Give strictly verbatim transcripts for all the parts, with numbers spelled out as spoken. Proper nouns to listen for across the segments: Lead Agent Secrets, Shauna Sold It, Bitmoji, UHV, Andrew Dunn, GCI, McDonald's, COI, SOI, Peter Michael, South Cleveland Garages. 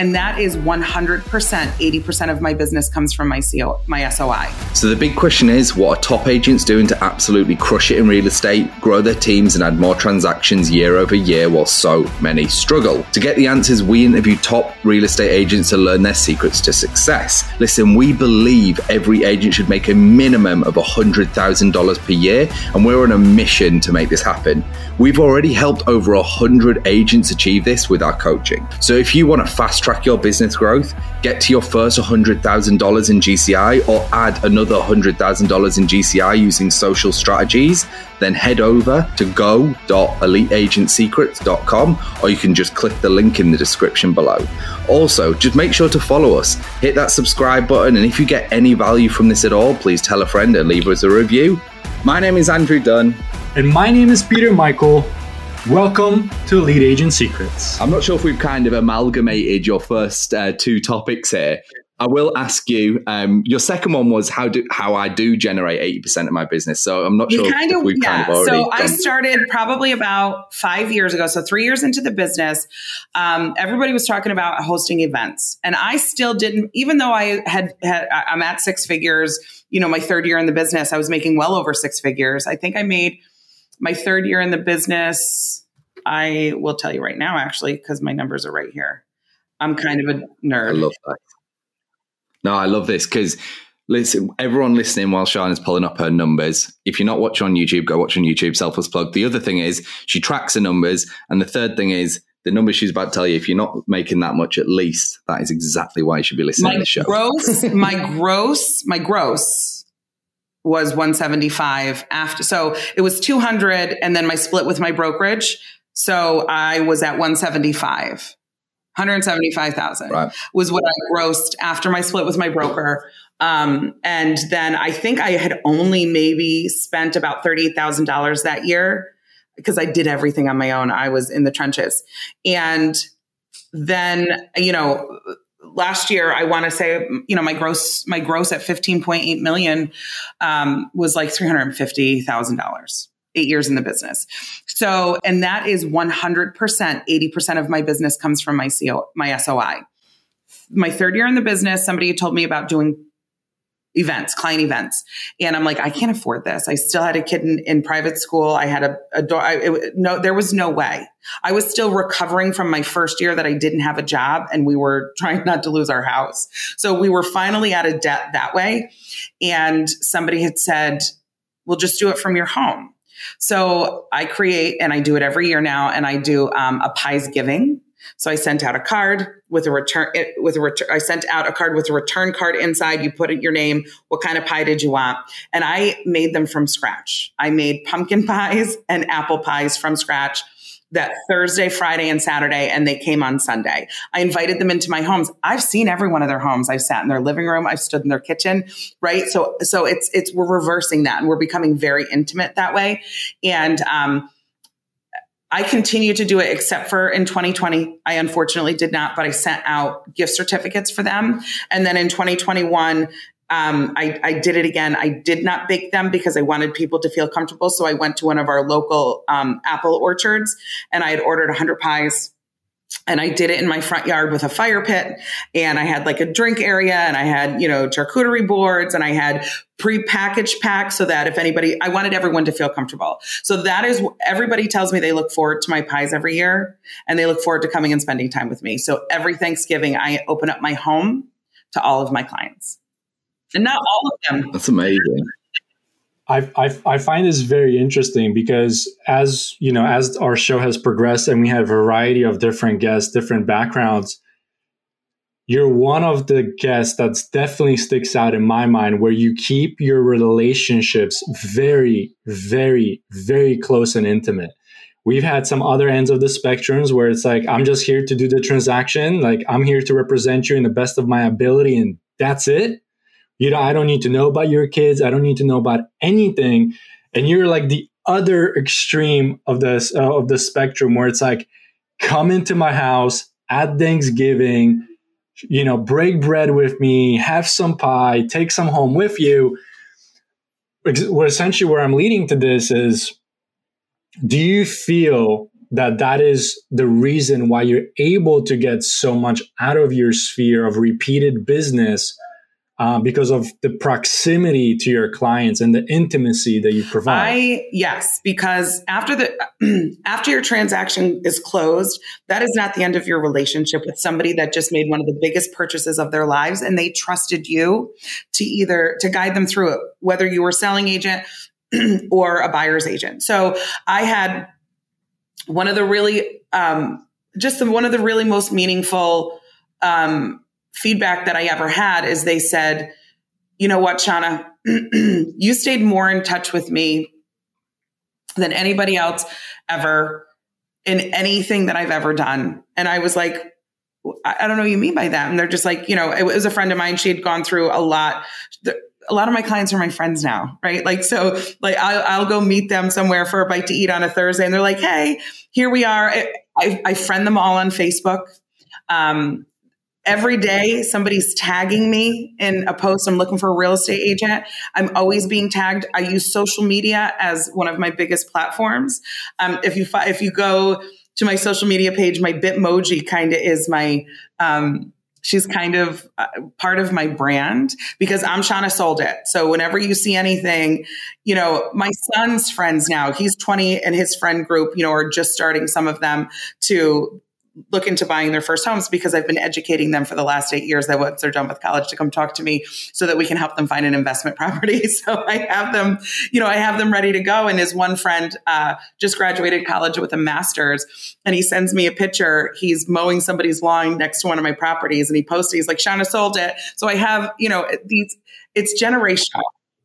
And that is one hundred percent, eighty percent of my business comes from my C O, my S O I. So the big question is, what are top agents doing to absolutely crush it in real estate, grow their teams and add more transactions year over year while so many struggle? To get the answers, we interview top real estate agents to learn their secrets to success. Listen, we believe every agent should make a minimum of one hundred thousand dollars per year, and we're on a mission to make this happen. We've already helped over one hundred agents achieve this with our coaching. So if you want to fast track your business growth, get to your first one hundred thousand dollars in G C I, or add another one hundred thousand dollars in G C I using social strategies, then head over to go dot elite agent secrets dot com, or you can just click the link in the description below. Also, just make sure to follow us, hit that subscribe button, and if you get any value from this at all, please tell a friend and leave us a review. My name is Andrew Dunn. And my name is Peter Michael. Welcome to Lead Agent Secrets. I'm not sure if we've kind of amalgamated your first uh, two topics here. I will ask you, um, your second one was how do how I do generate eighty percent of my business. So I'm not sure we kind if of, we've yeah. kind of already So done. I started probably about five years ago. So three years into the business, um, everybody was talking about hosting events. And I still didn't, even though I had, had I'm at six figures, you know, my third year in the business, I was making well over six figures. I think I made my third year in the business, I will tell you right now, actually, because my numbers are right here. I'm kind of a nerd. I love that. No, I love this because listen, everyone listening while Shauna's pulling up her numbers, if you're not watching on YouTube, go watch on YouTube, selfless plug. The other thing is she tracks her numbers. And the third thing is the numbers she's about to tell you, if you're not making that much, at least that is exactly why you should be listening my to the show. Gross, my gross, my gross was one seventy-five after. So it was two hundred and then my split with my brokerage. So I was at one seventy-five. one hundred seventy-five thousand right. was what I grossed after my split with my broker. Um, and then I think I had only maybe spent about thirty-eight thousand dollars that year because I did everything on my own. I was in the trenches. And then, you know, last year, I want to say, you know, my gross, my gross at fifteen point eight million um, was like three hundred fifty thousand dollars. Eight years in the business. So, and that is one hundred percent, eighty percent of my business comes from my C O, my S O I. My third year in the business, somebody told me about doing events, client events. And I'm like, I can't afford this. I still had a kid in, in private school. I had a, a do- I, it, no, there was no way. I was still recovering from my first year that I didn't have a job and we were trying not to lose our house. So we were finally out of debt that way. And somebody had said, we'll just do it from your home. So I create, and I do it every year now, and I do um, a pies giving. So I sent out a card with a return, it, with a return, I sent out a card with a return card inside. You put in your name. What kind of pie did you want? And I made them from scratch. I made pumpkin pies and apple pies from scratch that Thursday, Friday, and Saturday, and they came on Sunday. I invited them into my homes. I've seen every one of their homes. I've sat in their living room. I've stood in their kitchen, right? So, so it's, it's, we're reversing that and we're becoming very intimate that way. And, um, I continue to do it except for in twenty twenty, I unfortunately did not, but I sent out gift certificates for them. And then in twenty twenty-one, Um, I, I did it again. I did not bake them because I wanted people to feel comfortable. So I went to one of our local um, apple orchards and I had ordered one hundred pies and I did it in my front yard with a fire pit. And I had like a drink area and I had, you know, charcuterie boards and I had prepackaged packs so that if anybody, I wanted everyone to feel comfortable. So that is, everybody tells me they look forward to my pies every year and they look forward to coming and spending time with me. So every Thanksgiving, I open up my home to all of my clients. And not all of them. That's amazing. I, I I find this very interesting because as you know, as our show has progressed and we have a variety of different guests, different backgrounds, you're one of the guests that's definitely sticks out in my mind where you keep your relationships very, very, very close and intimate. We've had some other ends of the spectrums where it's like, I'm just here to do the transaction. Like I'm here to represent you in the best of my ability and that's it. You know, I don't need to know about your kids. I don't need to know about anything. And you're like the other extreme of this uh, of the spectrum where it's like, come into my house at Thanksgiving, you know, break bread with me, have some pie, take some home with you. Where essentially where I'm leading to this is, do you feel that that is the reason why you're able to get so much out of your sphere of repeated business, uh, because of the proximity to your clients and the intimacy that you provide. I, yes, because after the after your transaction is closed, that is not the end of your relationship with somebody that just made one of the biggest purchases of their lives, and they trusted you to either to guide them through it, whether you were a selling agent or a buyer's agent. So I had one of the really, um, just the, one of the really most meaningful um, feedback that I ever had is they said, you know what, Shauna, you stayed more in touch with me than anybody else ever in anything that I've ever done. And I was like, I don't know what you mean by that. And they're just like, you know, it was a friend of mine. She had gone through a lot. The, A lot of my clients are my friends now, right? Like, so like I'll, I'll go meet them somewhere for a bite to eat on a Thursday. And they're like, hey, here we are. I, I, I friend them all on Facebook. Um, every day, somebody's tagging me in a post. I'm looking for a real estate agent. I'm always being tagged. I use social media as one of my biggest platforms. Um, if you, fi- if you go to my social media page, my Bitmoji kind of is my, um, she's kind of part of my brand because I'm Shauna Sold It. So whenever you see anything, you know, my son's friends now, he's twenty and his friend group, you know, are just starting, some of them, to look into buying their first homes because I've been educating them for the last eight years that once they're done with college to come talk to me so that we can help them find an investment property. So I have them, you know, I have them ready to go. And his one friend uh, just graduated college with a master's, and he sends me a picture. He's mowing somebody's lawn next to one of my properties, and he posted, he's like, Shauna Sold It. So I have, you know, these, it's generational.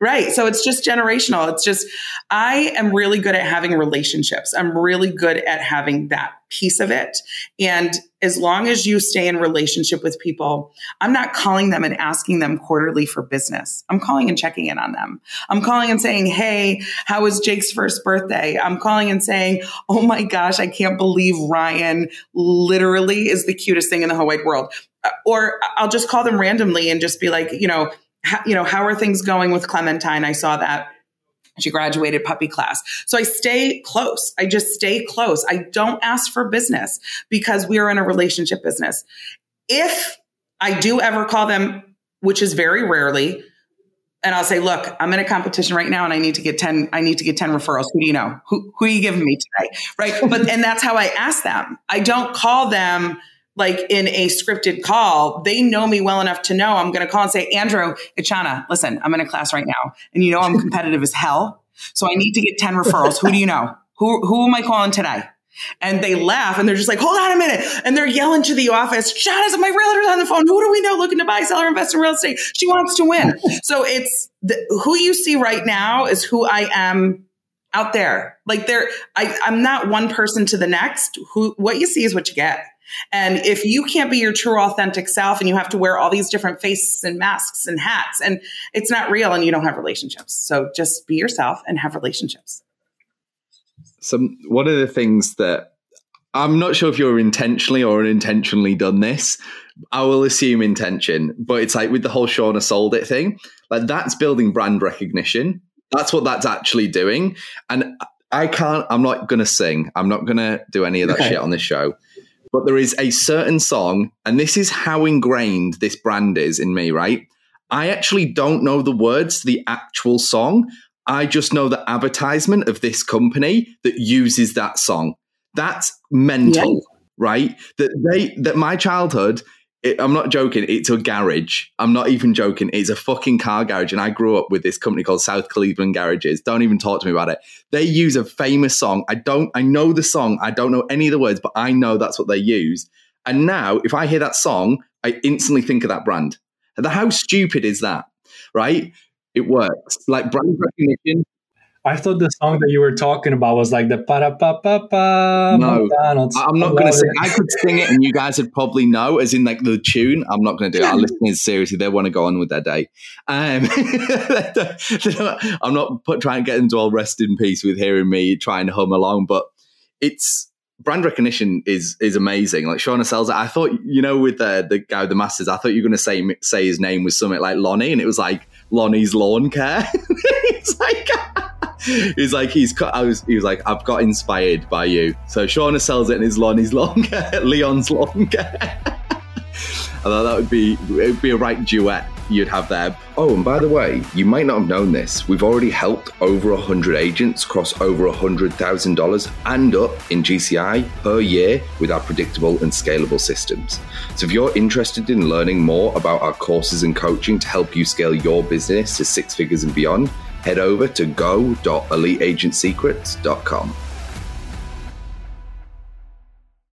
Right. So it's just generational. It's just, I am really good at having relationships. I'm really good at having that piece of it. And as long as you stay in relationship with people, I'm not calling them and asking them quarterly for business. I'm calling and checking in on them. I'm calling and saying, hey, how was Jake's first birthday? I'm calling and saying, oh my gosh, I can't believe Ryan literally is the cutest thing in the whole wide world. Or I'll just call them randomly and just be like, you know, How, you know, how are things going with Clementine? I saw that she graduated puppy class. So I stay close. I just stay close. I don't ask for business because we are in a relationship business. If I do ever call them, which is very rarely, and I'll say, look, I'm in a competition right now and I need to get ten, I need to get ten referrals. Who do you know? Who, who are you giving me today? Right. But, and that's how I ask them. I don't call them like in a scripted call. They know me well enough to know I'm going to call and say, Andrew, it's Shauna, listen, I'm in a class right now. And you know, I'm competitive as hell. So I need to get ten referrals. Who do you know? Who, who am I calling today? And they laugh and they're just like, hold on a minute. And they're yelling to the office, Shauna's, my realtor's on the phone. Who do we know looking to buy, sell, or invest in real estate? She wants to win. So it's the, who you see right now is who I am out there. Like there, I, I'm not one person to the next. Who, what you see is what you get. And if you can't be your true authentic self and you have to wear all these different faces and masks and hats, and it's not real, and you don't have relationships. So just be yourself and have relationships. So one of the things that I'm not sure if you're intentionally or unintentionally done this, I will assume intention, but it's like with the whole Shauna Sold It thing, like that's building brand recognition. That's what that's actually doing. And I can't, I'm not going to sing. I'm not going to do any of that okay. shit on this show. But there is a certain song, and this is how ingrained this brand is in me, right? I actually don't know the words to the actual song. I just know the advertisement of this company that uses that song. That's mental, yeah. right? That they, that my childhood, it, I'm not joking, it's a garage. I'm not even joking. It's a fucking car garage. And I grew up with this company called South Cleveland Garages. Don't even talk to me about it. They use a famous song. I don't, I know the song. I don't know any of the words, but I know that's what they use. And now if I hear that song, I instantly think of that brand. And how stupid is that? Right? It works. Like brand recognition. I thought the song that you were talking about was like the para pa pa pa. No, McDonald's. I'm not going to sing. I could sing it and you guys would probably know, as in like the tune. I'm not going to do it. Our listeners, seriously, they want to go on with their day. Um, they're, they're not, I'm not put, trying to get them to all rest in peace with hearing me trying to hum along, but it's brand recognition is is amazing. Like Shauna Sells, I thought, you know, with the, the guy with the masters, I thought you were going to say say his name was something like Lonnie, and it was like Lonnie's Lawn Care. It's like... He's like, he's, I was, he was like, I've got inspired by you. So Shauna sells it and his lawn is longer. Leon's longer. I thought that would be, it would be a right duet you'd have there. Oh, and by the way, you might not have known this. We've already helped over one hundred agents cross over one hundred thousand dollars and up in G C I per year with our predictable and scalable systems. So if you're interested in learning more about our courses and coaching to help you scale your business to six figures and beyond, head over to go dot elite agent secrets dot com.